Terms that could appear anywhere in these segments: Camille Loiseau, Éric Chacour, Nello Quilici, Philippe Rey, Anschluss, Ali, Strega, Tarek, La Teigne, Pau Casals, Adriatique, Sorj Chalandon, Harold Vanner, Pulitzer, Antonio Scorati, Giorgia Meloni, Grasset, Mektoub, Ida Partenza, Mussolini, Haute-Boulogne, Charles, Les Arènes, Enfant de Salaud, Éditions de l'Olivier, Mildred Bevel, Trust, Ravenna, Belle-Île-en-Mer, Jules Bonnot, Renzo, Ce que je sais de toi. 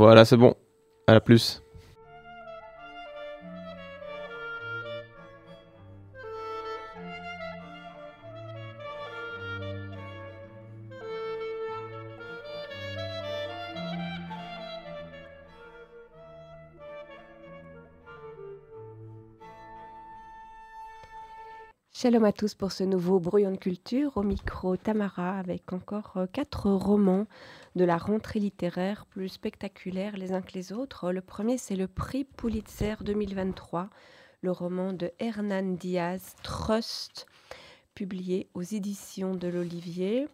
Voilà, c'est bon. À la plus. Shalom à tous pour ce nouveau Brouillon de culture. Au micro, Tamara, avec encore 4 romans de la rentrée littéraire, plus spectaculaires les uns que les autres. Le premier, c'est le prix Pulitzer 2023, le roman de Hernan Diaz, Trust, publié aux Éditions de l'Olivier.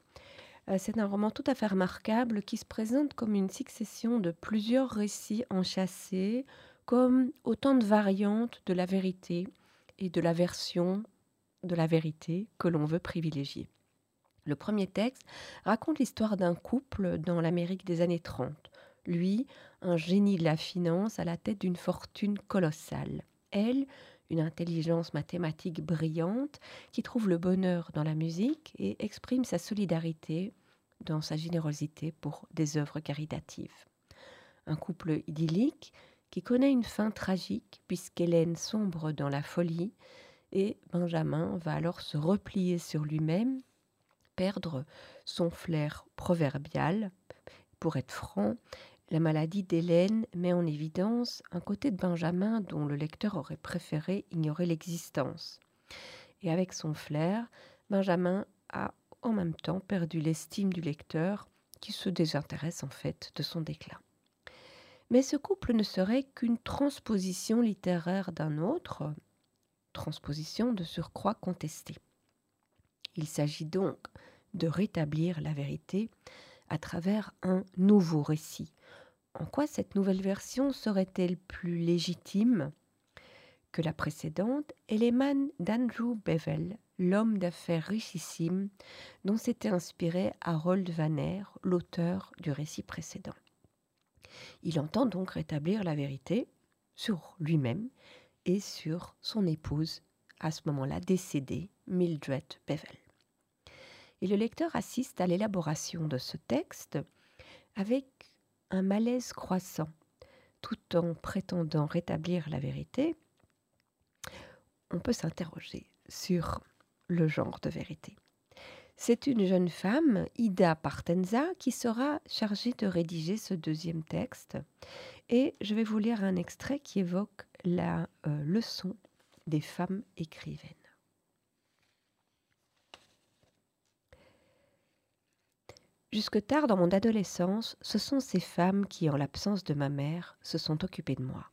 C'est un roman tout à fait remarquable qui se présente comme une succession de plusieurs récits enchâssés, comme autant de variantes de la vérité et de la version de la vérité que l'on veut privilégier. Le premier texte raconte l'histoire d'un couple dans l'Amérique des années 30. Lui, un génie de la finance à la tête d'une fortune colossale. Elle, une intelligence mathématique brillante qui trouve le bonheur dans la musique et exprime sa solidarité dans sa générosité pour des œuvres caritatives. Un couple idyllique qui connaît une fin tragique puisqu'Hélène sombre dans la folie et Benjamin va alors se replier sur lui-même, perdre son flair proverbial. Pour être franc, la maladie d'Hélène met en évidence un côté de Benjamin dont le lecteur aurait préféré ignorer l'existence. Et avec son flair, Benjamin a en même temps perdu l'estime du lecteur qui se désintéresse en fait de son déclin. Mais ce couple ne serait qu'une transposition littéraire d'un autre, transposition de surcroît contestée. Il s'agit donc de rétablir la vérité à travers un nouveau récit. En quoi cette nouvelle version serait-elle plus légitime que la précédente? Elle émane d'Andrew Bevel, l'homme d'affaires richissime dont s'était inspiré Harold Vanner, l'auteur du récit précédent. Il entend donc rétablir la vérité sur lui-même et sur son épouse, à ce moment-là décédée, Mildred Bevel. Et le lecteur assiste à l'élaboration de ce texte avec un malaise croissant. Tout en prétendant rétablir la vérité, on peut s'interroger sur le genre de vérité. C'est une jeune femme, Ida Partenza, qui sera chargée de rédiger ce deuxième texte. Et je vais vous lire un extrait qui évoque la leçon des femmes écrivaines. Jusque tard dans mon adolescence, ce sont ces femmes qui, en l'absence de ma mère, se sont occupées de moi.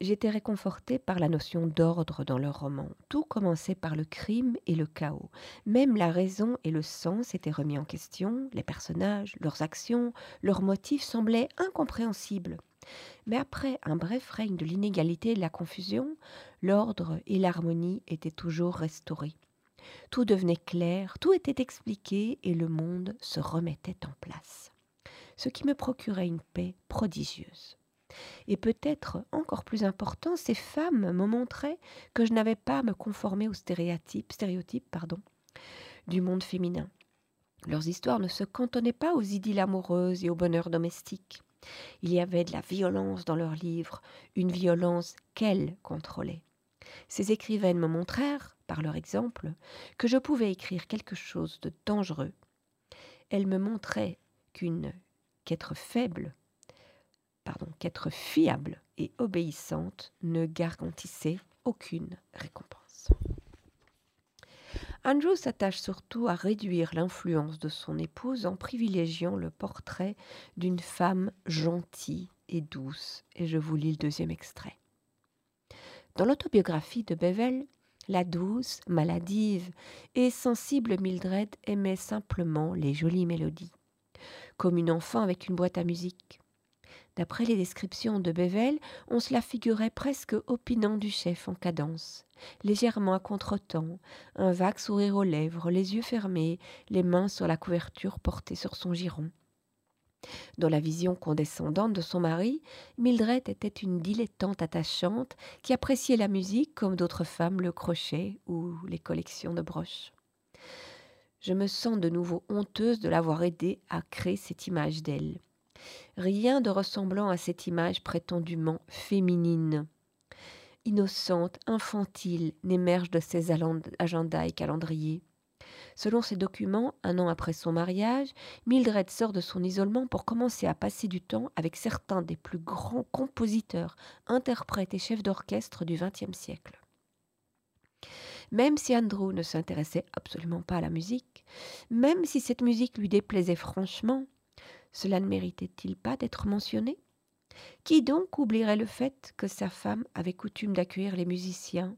J'étais réconfortée par la notion d'ordre dans leur roman. Tout commençait par le crime et le chaos. Même la raison et le sens étaient remis en question. Les personnages, leurs actions, leurs motifs semblaient incompréhensibles. Mais après un bref règne de l'inégalité et de la confusion, l'ordre et l'harmonie étaient toujours restaurés. Tout devenait clair, tout était expliqué et le monde se remettait en place. Ce qui me procurait une paix prodigieuse. Et peut-être encore plus important, ces femmes me montraient que je n'avais pas à me conformer aux stéréotypes, du monde féminin. Leurs histoires ne se cantonnaient pas aux idylles amoureuses et au bonheur domestique. Il y avait de la violence dans leurs livres, une violence qu'elles contrôlaient. Ces écrivaines me montrèrent, par leur exemple, que je pouvais écrire quelque chose de dangereux. Elles me montraient qu'être fiable et obéissante ne garantissait aucune récompense. Andrew s'attache surtout à réduire l'influence de son épouse en privilégiant le portrait d'une femme gentille et douce. Et je vous lis le deuxième extrait. Dans l'autobiographie de Bevel, la douce, maladive et sensible Mildred aimait simplement les jolies mélodies, comme une enfant avec une boîte à musique. D'après les descriptions de Bevel, on se la figurait presque opinant du chef en cadence, légèrement à contretemps, un vague sourire aux lèvres, les yeux fermés, les mains sur la couverture portée sur son giron. Dans la vision condescendante de son mari, Mildred était une dilettante attachante qui appréciait la musique comme d'autres femmes le crochet ou les collections de broches. Je me sens de nouveau honteuse de l'avoir aidée à créer cette image d'elle. Rien de ressemblant à cette image prétendument féminine. Innocente, infantile, n'émerge de ses agendas et calendriers. Selon ses documents, un an après son mariage, Mildred sort de son isolement pour commencer à passer du temps avec certains des plus grands compositeurs, interprètes et chefs d'orchestre du XXe siècle. Même si Andrew ne s'intéressait absolument pas à la musique, même si cette musique lui déplaisait franchement, cela ne méritait-il pas d'être mentionné? Qui donc oublierait le fait que sa femme avait coutume d'accueillir les musiciens,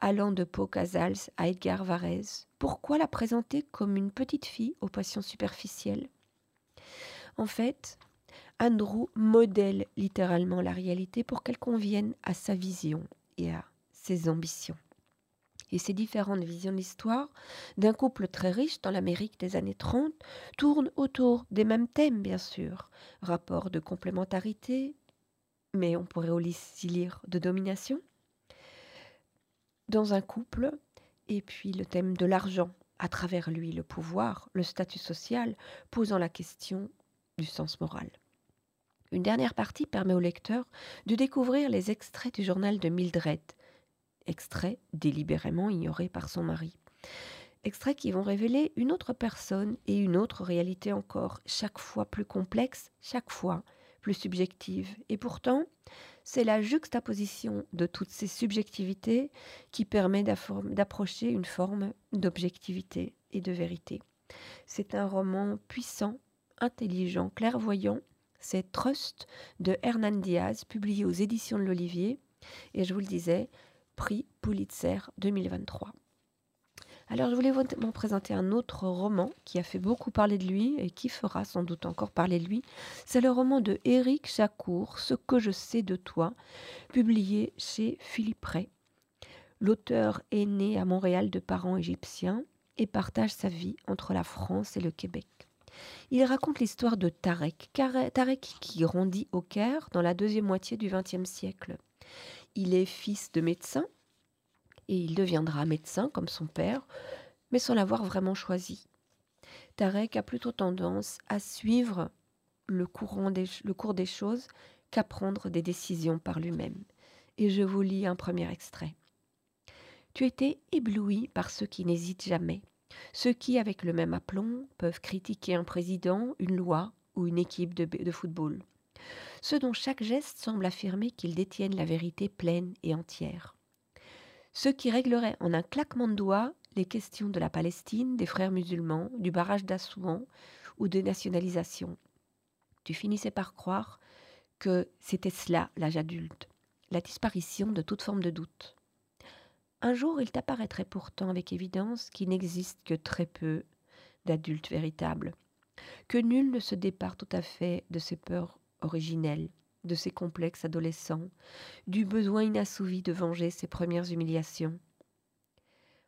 allant de Pau Casals à Edgar Varèse? Pourquoi la présenter comme une petite fille aux passions superficielles? En fait, Andrew modèle littéralement la réalité pour qu'elle convienne à sa vision et à ses ambitions. Et ces différentes visions de l'histoire d'un couple très riche dans l'Amérique des années 30 tournent autour des mêmes thèmes, bien sûr. Rapport de complémentarité, mais on pourrait aussi lire de domination, dans un couple, et puis le thème de l'argent, à travers lui le pouvoir, le statut social, posant la question du sens moral. Une dernière partie permet au lecteur de découvrir les extraits du journal de Mildred, extraits délibérément ignorés par son mari. Extraits qui vont révéler une autre personne et une autre réalité encore, chaque fois plus complexe, chaque fois plus subjective. Et pourtant, c'est la juxtaposition de toutes ces subjectivités qui permet d'approcher une forme d'objectivité et de vérité. C'est un roman puissant, intelligent, clairvoyant. C'est Trust de Hernan Diaz, publié aux Éditions de l'Olivier. Et je vous le disais, prix Pulitzer 2023. Alors je voulais vous présenter un autre roman qui a fait beaucoup parler de lui et qui fera sans doute encore parler de lui. C'est le roman de Éric Chacour, Ce que je sais de toi, publié chez Philippe Rey. L'auteur est né à Montréal de parents égyptiens et partage sa vie entre la France et le Québec. Il raconte l'histoire de Tarek, qui grandit au Caire dans la deuxième moitié du XXe siècle. Il est fils de médecin et il deviendra médecin comme son père, mais sans l'avoir vraiment choisi. Tarek a plutôt tendance à suivre le cours des choses qu'à prendre des décisions par lui-même. Et je vous lis un premier extrait. « Tu étais ébloui par ceux qui n'hésitent jamais, ceux qui, avec le même aplomb, peuvent critiquer un président, une loi ou une équipe de football. » Ceux dont chaque geste semble affirmer qu'ils détiennent la vérité pleine et entière. Ceux qui régleraient en un claquement de doigts les questions de la Palestine, des frères musulmans, du barrage d'Assouan ou des nationalisations. Tu finissais par croire que c'était cela l'âge adulte, la disparition de toute forme de doute. Un jour, il t'apparaîtrait pourtant avec évidence qu'il n'existe que très peu d'adultes véritables, que nul ne se départ tout à fait de ses peurs originelle, de ses complexes adolescents, du besoin inassouvi de venger ses premières humiliations.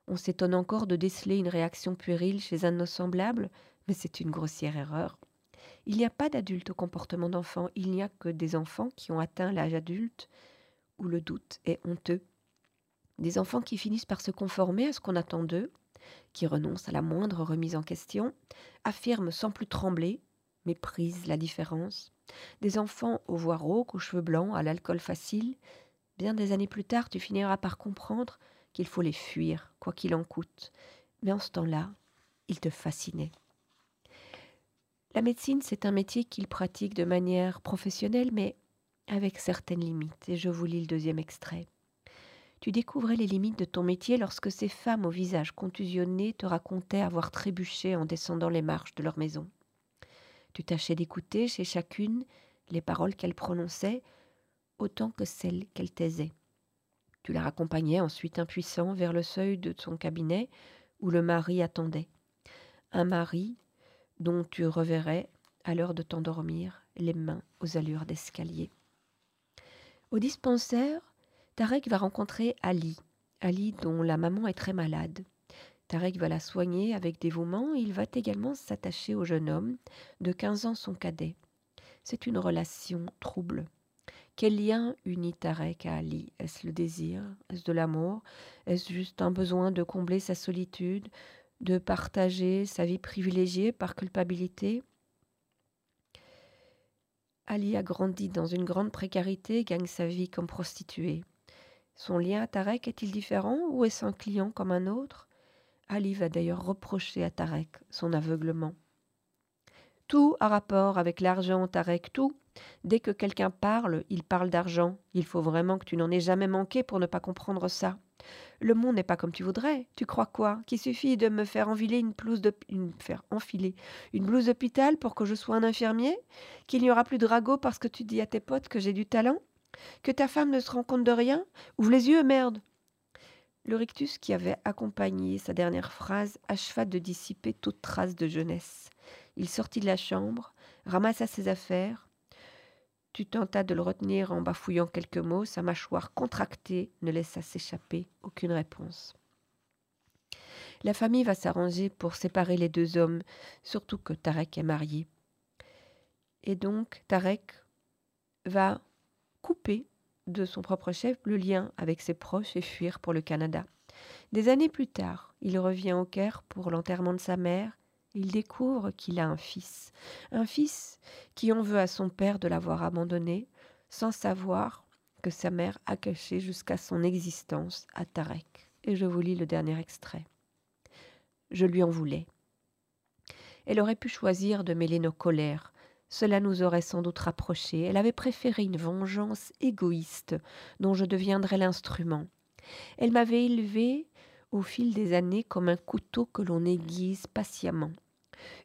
On s'étonne encore de déceler une réaction puérile chez un de nos semblables, mais c'est une grossière erreur. Il n'y a pas d'adulte au comportement d'enfant, il n'y a que des enfants qui ont atteint l'âge adulte où le doute est honteux. Des enfants qui finissent par se conformer à ce qu'on attend d'eux, qui renoncent à la moindre remise en question, affirment sans plus trembler, méprisent la différence. Des enfants aux voix rauques, aux cheveux blancs, à l'alcool facile. Bien des années plus tard, tu finiras par comprendre qu'il faut les fuir, quoi qu'il en coûte. Mais en ce temps-là, ils te fascinaient. La médecine, c'est un métier qu'il pratique de manière professionnelle, mais avec certaines limites. Et je vous lis le deuxième extrait. Tu découvrais les limites de ton métier lorsque ces femmes au visage contusionné te racontaient avoir trébuché en descendant les marches de leur maison. Tu tâchais d'écouter chez chacune les paroles qu'elle prononçait autant que celles qu'elle taisait. Tu la raccompagnais ensuite impuissant vers le seuil de son cabinet où le mari attendait. Un mari dont tu reverrais, à l'heure de t'endormir, les mains aux allures d'escalier. Au dispensaire, Tarek va rencontrer Ali, dont la maman est très malade. Tarek va la soigner avec dévouement et il va également s'attacher au jeune homme, de 15 ans son cadet. C'est une relation trouble. Quel lien unit Tarek à Ali? Est-ce le désir? Est-ce de l'amour? Est-ce juste un besoin de combler sa solitude, de partager sa vie privilégiée par culpabilité? Ali a grandi dans une grande précarité et gagne sa vie comme prostituée. Son lien à Tarek est-il différent ou est-ce un client comme un autre? Ali va d'ailleurs reprocher à Tarek son aveuglement. Tout a rapport avec l'argent, Tarek, tout. Dès que quelqu'un parle, il parle d'argent. Il faut vraiment que tu n'en aies jamais manqué pour ne pas comprendre ça. Le monde n'est pas comme tu voudrais. Tu crois quoi? Qu'il suffit de me faire enfiler une blouse d'hôpital pour que je sois un infirmier? Qu'il n'y aura plus de ragots parce que tu dis à tes potes que j'ai du talent? Que ta femme ne se rend compte de rien? Ouvre les yeux, merde! Le rictus qui avait accompagné sa dernière phrase acheva de dissiper toute trace de jeunesse. Il sortit de la chambre, ramassa ses affaires. Tu tentas de le retenir en bafouillant quelques mots. Sa mâchoire contractée ne laissa s'échapper aucune réponse. La famille va s'arranger pour séparer les deux hommes, surtout que Tarek est marié. Et donc Tarek va couper de son propre chef le lien avec ses proches et fuir pour le Canada. Des années plus tard, il revient au Caire pour l'enterrement de sa mère. Il découvre qu'il a un fils qui en veut à son père de l'avoir abandonné, sans savoir que sa mère a caché jusqu'à son existence à Tarek. Et je vous lis le dernier extrait. Je lui en voulais. Elle aurait pu choisir de mêler nos colères. Cela nous aurait sans doute rapprochés. Elle avait préféré une vengeance égoïste dont je deviendrais l'instrument. Elle m'avait élevé au fil des années comme un couteau que l'on aiguise patiemment.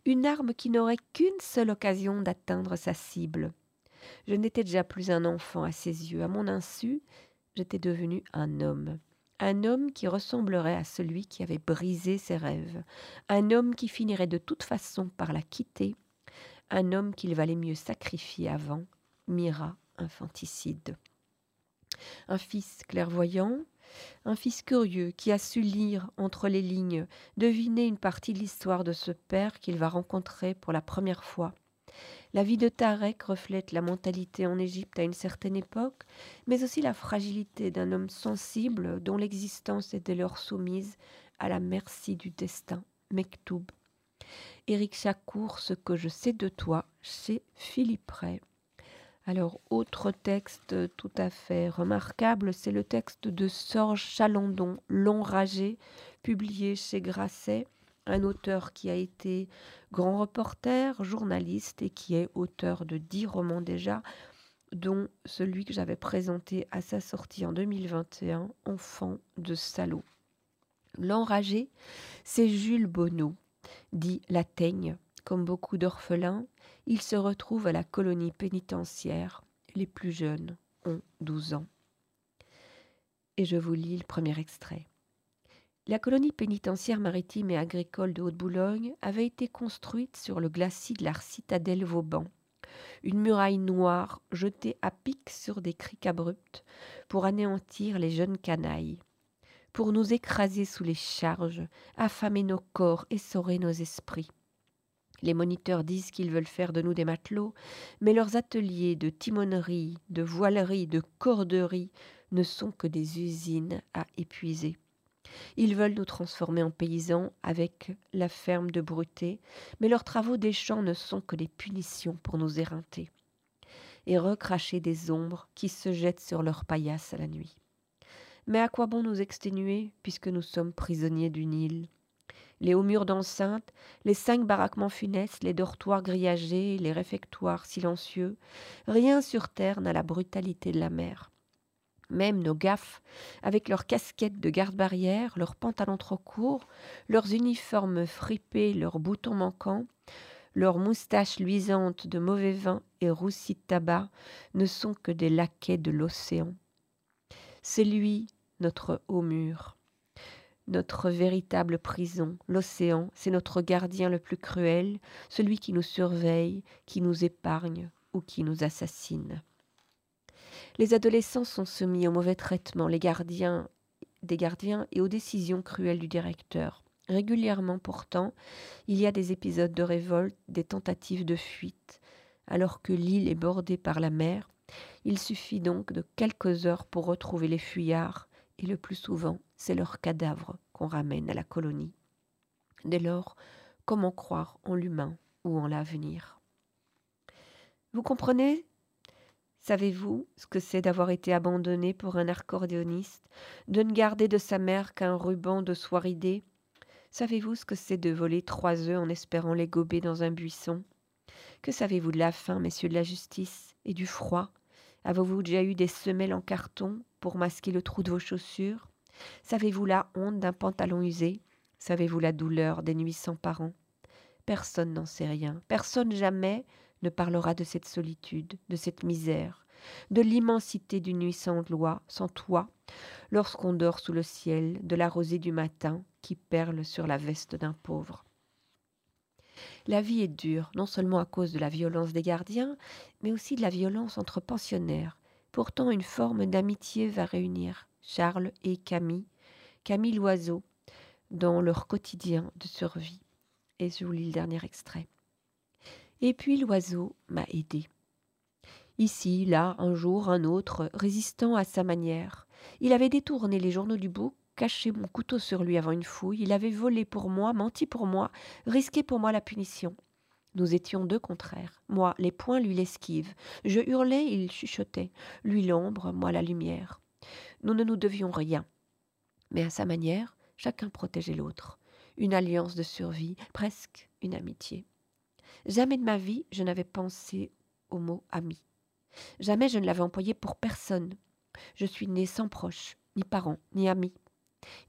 Une arme qui n'aurait qu'une seule occasion d'atteindre sa cible. Je n'étais déjà plus un enfant à ses yeux. À mon insu, j'étais devenu un homme. Un homme qui ressemblerait à celui qui avait brisé ses rêves. Un homme qui finirait de toute façon par la quitter. Un homme qu'il valait mieux sacrifier avant, Mira, infanticide. Un fils clairvoyant, un fils curieux qui a su lire entre les lignes, deviner une partie de l'histoire de ce père qu'il va rencontrer pour la première fois. La vie de Tarek reflète la mentalité en Égypte à une certaine époque, mais aussi la fragilité d'un homme sensible dont l'existence est dès lors soumise à la merci du destin. Mektoub. Éric Chacour, Ce que je sais de toi, chez Philippe Rey. Alors, autre texte tout à fait remarquable, c'est le texte de Sorj Chalandon, L'Enragé, publié chez Grasset, un auteur qui a été grand reporter, journaliste et qui est auteur de 10 romans déjà, dont celui que j'avais présenté à sa sortie en 2021, Enfant de Salaud. L'Enragé, c'est Jules Bonnot, dit La Teigne. Comme beaucoup d'orphelins, il se retrouve à la colonie pénitentiaire. Les plus jeunes ont 12 ans. Et je vous lis le premier extrait. La colonie pénitentiaire maritime et agricole de Haute-Boulogne avait été construite sur le glacis de la citadelle Vauban. Une muraille noire jetée à pic sur des criques abruptes pour anéantir les jeunes canailles, pour nous écraser sous les charges, affamer nos corps et essorer nos esprits. Les moniteurs disent qu'ils veulent faire de nous des matelots, mais leurs ateliers de timonerie, de voilerie, de corderie ne sont que des usines à épuiser. Ils veulent nous transformer en paysans avec la ferme de Bruté, mais leurs travaux des champs ne sont que des punitions pour nous éreinter et recracher des ombres qui se jettent sur leurs paillasses à la nuit. Mais à quoi bon nous exténuer puisque nous sommes prisonniers du Nil ? Les hauts murs d'enceinte, les 5 baraquements funestes, les dortoirs grillagés, les réfectoires silencieux, rien sur terre n'a la brutalité de la mer. Même nos gaffes, avec leurs casquettes de garde-barrière, leurs pantalons trop courts, leurs uniformes fripés, leurs boutons manquants, leurs moustaches luisantes de mauvais vin et roussis de tabac, ne sont que des laquais de l'océan. C'est lui, notre haut mur. Notre véritable prison, l'océan, c'est notre gardien le plus cruel, celui qui nous surveille, qui nous épargne ou qui nous assassine. Les adolescents sont soumis aux mauvais traitements des gardiens et aux décisions cruelles du directeur. Régulièrement pourtant, il y a des épisodes de révolte, des tentatives de fuite. Alors que l'île est bordée par la mer, il suffit donc de quelques heures pour retrouver les fuyards, et le plus souvent, c'est leurs cadavres qu'on ramène à la colonie. Dès lors, comment croire en l'humain ou en l'avenir? Vous comprenez Savez-vous ce que c'est d'avoir été abandonné pour un accordéoniste, de ne garder de sa mère qu'un ruban de soie ridée? Savez-vous ce que c'est de voler 3 œufs en espérant les gober dans un buisson? Que savez-vous de la faim, messieurs de la justice, et du froid? Avez-vous déjà eu des semelles en carton pour masquer le trou de vos chaussures? Savez-vous la honte d'un pantalon usé? Savez-vous la douleur des nuits sans parents? Personne n'en sait rien, personne jamais ne parlera de cette solitude, de cette misère, de l'immensité d'une nuit sans loi, sans toit, lorsqu'on dort sous le ciel, de la rosée du matin qui perle sur la veste d'un pauvre. La vie est dure, non seulement à cause de la violence des gardiens, mais aussi de la violence entre pensionnaires. Pourtant, une forme d'amitié va réunir Charles et Camille Loiseau, dans leur quotidien de survie. Et je vous lis le dernier extrait. Et puis l'oiseau m'a aidé. Ici, là, un jour, un autre, résistant à sa manière. Il avait détourné les journaux du bouc, caché mon couteau sur lui avant une fouille. Il avait volé pour moi, menti pour moi, risqué pour moi la punition. Nous étions deux contraires. Moi, les poings, lui l'esquive. Je hurlais, il chuchotait. Lui l'ombre, moi la lumière. Nous ne nous devions rien. Mais à sa manière, chacun protégeait l'autre. Une alliance de survie, presque une amitié. Jamais de ma vie, je n'avais pensé au mot « ami ». Jamais je ne l'avais employé pour personne. Je suis née sans proche, ni parents, ni amis.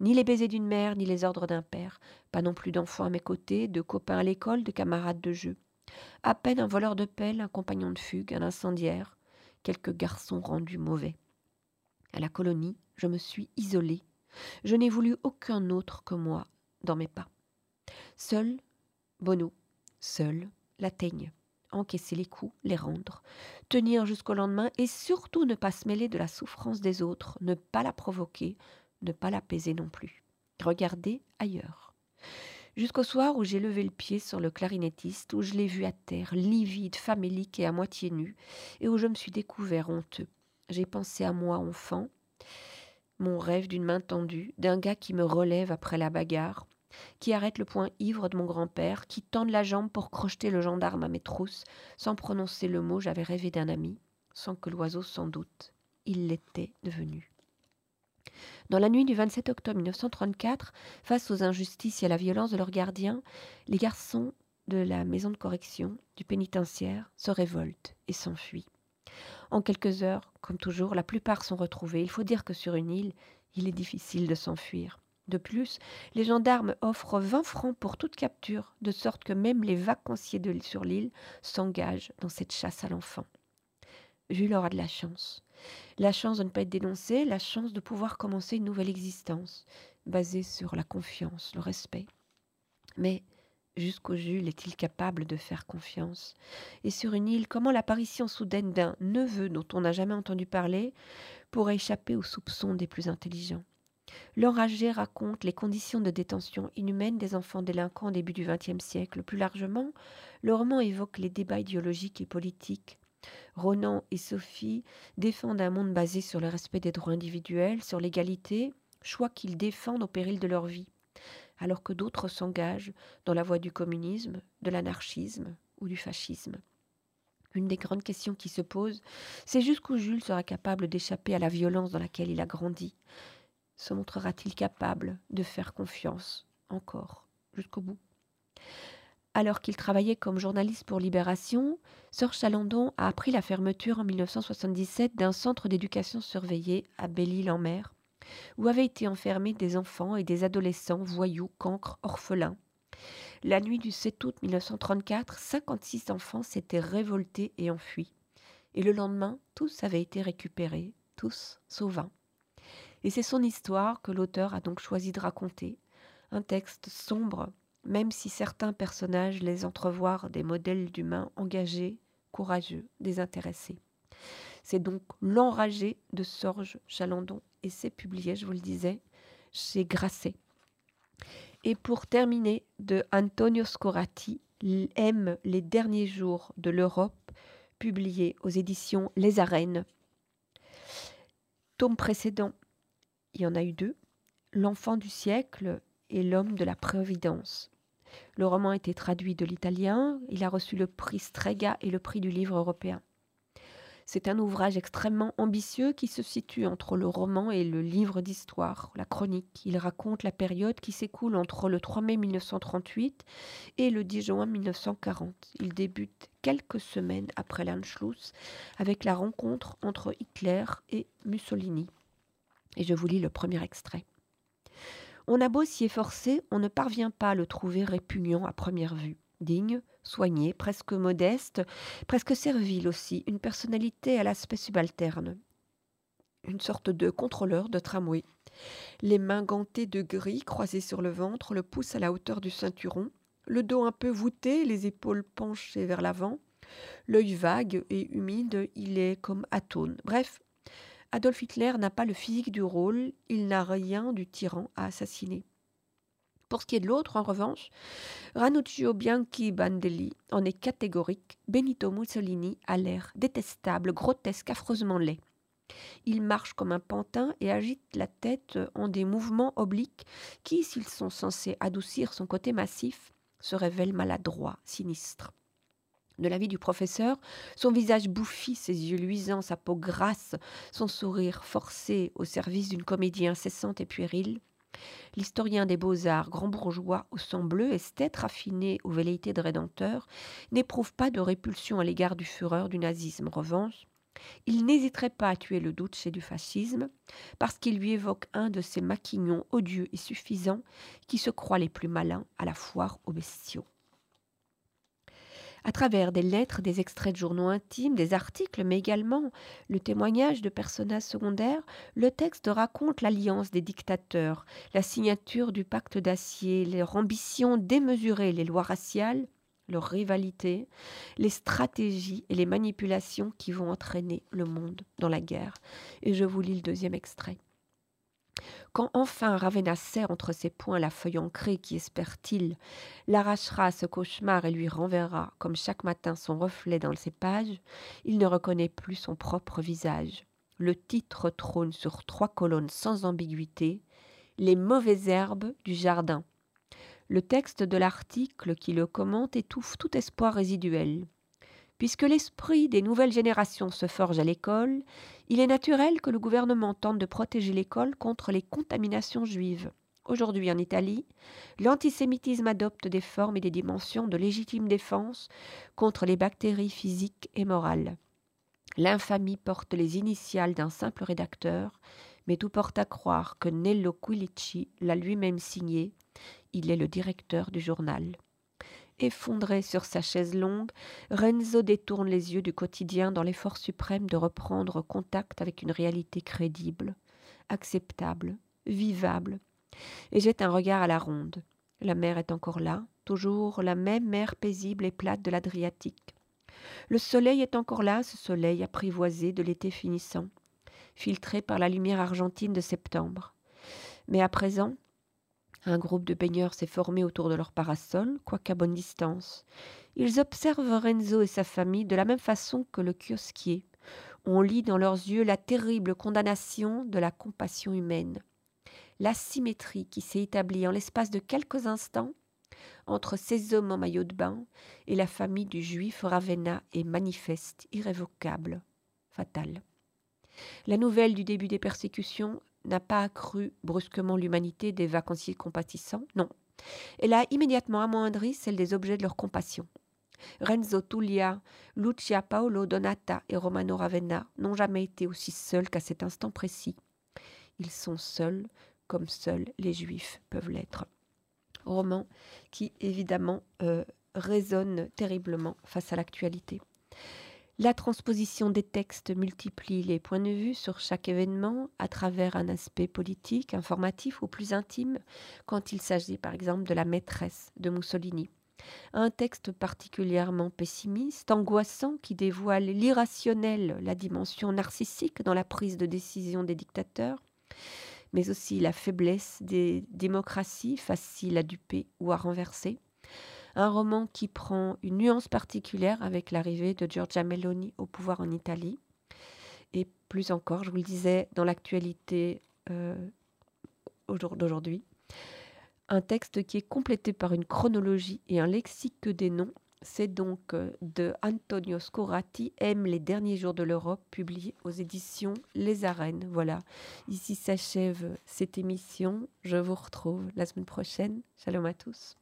Ni les baisers d'une mère, ni les ordres d'un père. Pas non plus d'enfants à mes côtés, de copains à l'école, de camarades de jeu. À peine un voleur de pelle, un compagnon de fugue, un incendiaire. Quelques garçons rendus mauvais. À la colonie, je me suis isolée. Je n'ai voulu aucun autre que moi dans mes pas. Seul, Bonnot. Seul, La Teigne, encaisser les coups, les rendre, tenir jusqu'au lendemain et surtout ne pas se mêler de la souffrance des autres, ne pas la provoquer, ne pas l'apaiser non plus. Regarder ailleurs. Jusqu'au soir où j'ai levé le pied sur le clarinettiste, où je l'ai vu à terre, livide, famélique et à moitié nu, et où je me suis découvert honteux. J'ai pensé à moi enfant, mon rêve d'une main tendue, d'un gars qui me relève après la bagarre, qui arrête le poing ivre de mon grand-père, qui tend la jambe pour crocheter le gendarme à mes trousses. Sans prononcer le mot, j'avais rêvé d'un ami, sans que l'oiseau s'en doute. Il l'était devenu. Dans la nuit du 27 octobre 1934, face aux injustices et à la violence de leurs gardiens, les garçons de la maison de correction, du pénitentiaire, se révoltent et s'enfuient. En quelques heures, comme toujours, la plupart sont retrouvés. Il faut dire que sur une île, il est difficile de s'enfuir. De plus, les gendarmes offrent 20 francs pour toute capture, de sorte que même les vacanciers sur l'île s'engagent dans cette chasse à l'enfant. Jules aura de la chance. La chance de ne pas être dénoncé, la chance de pouvoir commencer une nouvelle existence, basée sur la confiance, le respect. Mais jusqu'où Jules est-il capable de faire confiance? Et sur une île, comment l'apparition soudaine d'un neveu dont on n'a jamais entendu parler pourrait échapper aux soupçons des plus intelligents? L'Enragé raconte les conditions de détention inhumaines des enfants délinquants au début du XXe siècle. Plus largement, le roman évoque les débats idéologiques et politiques. Ronan et Sophie défendent un monde basé sur le respect des droits individuels, sur l'égalité, choix qu'ils défendent au péril de leur vie, alors que d'autres s'engagent dans la voie du communisme, de l'anarchisme ou du fascisme. Une des grandes questions qui se posent, c'est jusqu'où Jules sera capable d'échapper à la violence dans laquelle il a grandi. Se montrera-t-il capable de faire confiance, encore, jusqu'au bout? Alors qu'il travaillait comme journaliste pour Libération, Sorj Chalandon a appris la fermeture en 1977 d'un centre d'éducation surveillé à Belle-Île-en-Mer, où avaient été enfermés des enfants et des adolescents voyous, cancres, orphelins. La nuit du 7 août 1934, 56 enfants s'étaient révoltés et enfuis. Et le lendemain, tous avaient été récupérés, tous sauf 20. Et c'est son histoire que l'auteur a donc choisi de raconter. Un texte sombre, même si certains personnages laissent entrevoir des modèles d'humains engagés, courageux, désintéressés. C'est donc L'Enragé de Sorj Chalandon. Et c'est publié, je vous le disais, chez Grasset. Et pour terminer, de Antonio Scorati, Les derniers jours de l'Europe, publié aux éditions Les Arènes. Tome précédent. Il y en a eu 2, L'Enfant du siècle et L'homme de la Providence. Le roman a été traduit de l'italien, il a reçu le prix Strega et le prix du livre européen. C'est un ouvrage extrêmement ambitieux qui se situe entre le roman et le livre d'histoire, la chronique. Il raconte la période qui s'écoule entre le 3 mai 1938 et le 10 juin 1940. Il débute quelques semaines après l'Anschluss avec la rencontre entre Hitler et Mussolini. Et je vous lis le premier extrait. « On a beau s'y efforcer, on ne parvient pas à le trouver répugnant à première vue. Digne, soigné, presque modeste, presque servile aussi, une personnalité à l'aspect subalterne, une sorte de contrôleur de tramway. Les mains gantées de gris, croisées sur le ventre, le pouce à la hauteur du ceinturon, le dos un peu voûté, les épaules penchées vers l'avant, l'œil vague et humide, il est comme atone. Bref, Adolf Hitler n'a pas le physique du rôle, il n'a rien du tyran à assassiner. Pour ce qui est de l'autre, en revanche, Ranuccio Bianchi Bandelli en est catégorique. Benito Mussolini a l'air détestable, grotesque, affreusement laid. Il marche comme un pantin et agite la tête en des mouvements obliques qui, s'ils sont censés adoucir son côté massif, se révèlent maladroits, sinistres. De l'avis du professeur, son visage bouffi, ses yeux luisants, sa peau grasse, son sourire forcé au service d'une comédie incessante et puérile, l'historien des beaux-arts, grand bourgeois au sang bleu, esthète raffiné aux velléités de rédempteur, n'éprouve pas de répulsion à l'égard du fureur du nazisme. En revanche, il n'hésiterait pas à tuer le doute chez du fascisme, parce qu'il lui évoque un de ces maquignons odieux et suffisants qui se croient les plus malins à la foire aux bestiaux. À travers des lettres, des extraits de journaux intimes, des articles, mais également le témoignage de personnages secondaires, le texte raconte l'alliance des dictateurs, la signature du pacte d'acier, leur ambition démesurée, les lois raciales, leur rivalité, les stratégies et les manipulations qui vont entraîner le monde dans la guerre. Et je vous lis le deuxième extrait. Quand enfin Ravenna serre entre ses poings la feuille ancrée qui, espère-t-il, l'arrachera à ce cauchemar et lui renverra, comme chaque matin, son reflet dans ses pages, il ne reconnaît plus son propre visage. Le titre trône sur 3 colonnes sans ambiguïté, « Les mauvaises herbes du jardin ». Le texte de l'article qui le commente étouffe tout espoir résiduel. Puisque l'esprit des nouvelles générations se forge à l'école, il est naturel que le gouvernement tente de protéger l'école contre les contaminations juives. Aujourd'hui en Italie, l'antisémitisme adopte des formes et des dimensions de légitime défense contre les bactéries physiques et morales. L'infamie porte les initiales d'un simple rédacteur, mais tout porte à croire que Nello Quilici l'a lui-même signé. Il est le directeur du journal. Effondré sur sa chaise longue, Renzo détourne les yeux du quotidien dans l'effort suprême de reprendre contact avec une réalité crédible, acceptable, vivable, et jette un regard à la ronde. La mer est encore là, toujours la même mer paisible et plate de l'Adriatique. Le soleil est encore là, ce soleil apprivoisé de l'été finissant, filtré par la lumière argentine de septembre. Mais à présent, un groupe de baigneurs s'est formé autour de leur parasol, quoique à bonne distance. Ils observent Renzo et sa famille de la même façon que le kiosquier. On lit dans leurs yeux la terrible condamnation de la compassion humaine. L'asymétrie qui s'est établie en l'espace de quelques instants entre ces hommes en maillot de bain et la famille du juif Ravenna est manifeste, irrévocable, fatale. La nouvelle du début des persécutions n'a pas accru brusquement l'humanité des vacanciers compatissants, non. Elle a immédiatement amoindri celle des objets de leur compassion. Renzo Tullia, Lucia Paolo Donata et Romano Ravenna n'ont jamais été aussi seuls qu'à cet instant précis. Ils sont seuls comme seuls les Juifs peuvent l'être. Roman qui, évidemment, résonne terriblement face à l'actualité. La transposition des textes multiplie les points de vue sur chaque événement à travers un aspect politique, informatif ou plus intime, quand il s'agit par exemple de la maîtresse de Mussolini. Un texte particulièrement pessimiste, angoissant, qui dévoile l'irrationnel, la dimension narcissique dans la prise de décision des dictateurs, mais aussi la faiblesse des démocraties faciles à duper ou à renverser. Un roman qui prend une nuance particulière avec l'arrivée de Giorgia Meloni au pouvoir en Italie. Et plus encore, je vous le disais, dans l'actualité d'aujourd'hui, un texte qui est complété par une chronologie et un lexique des noms C'est donc de Antonio Scorati, aime les derniers jours de l'Europe, publié aux éditions Les Arènes. Voilà, ici s'achève cette émission. Je vous retrouve la semaine prochaine. Shalom à tous.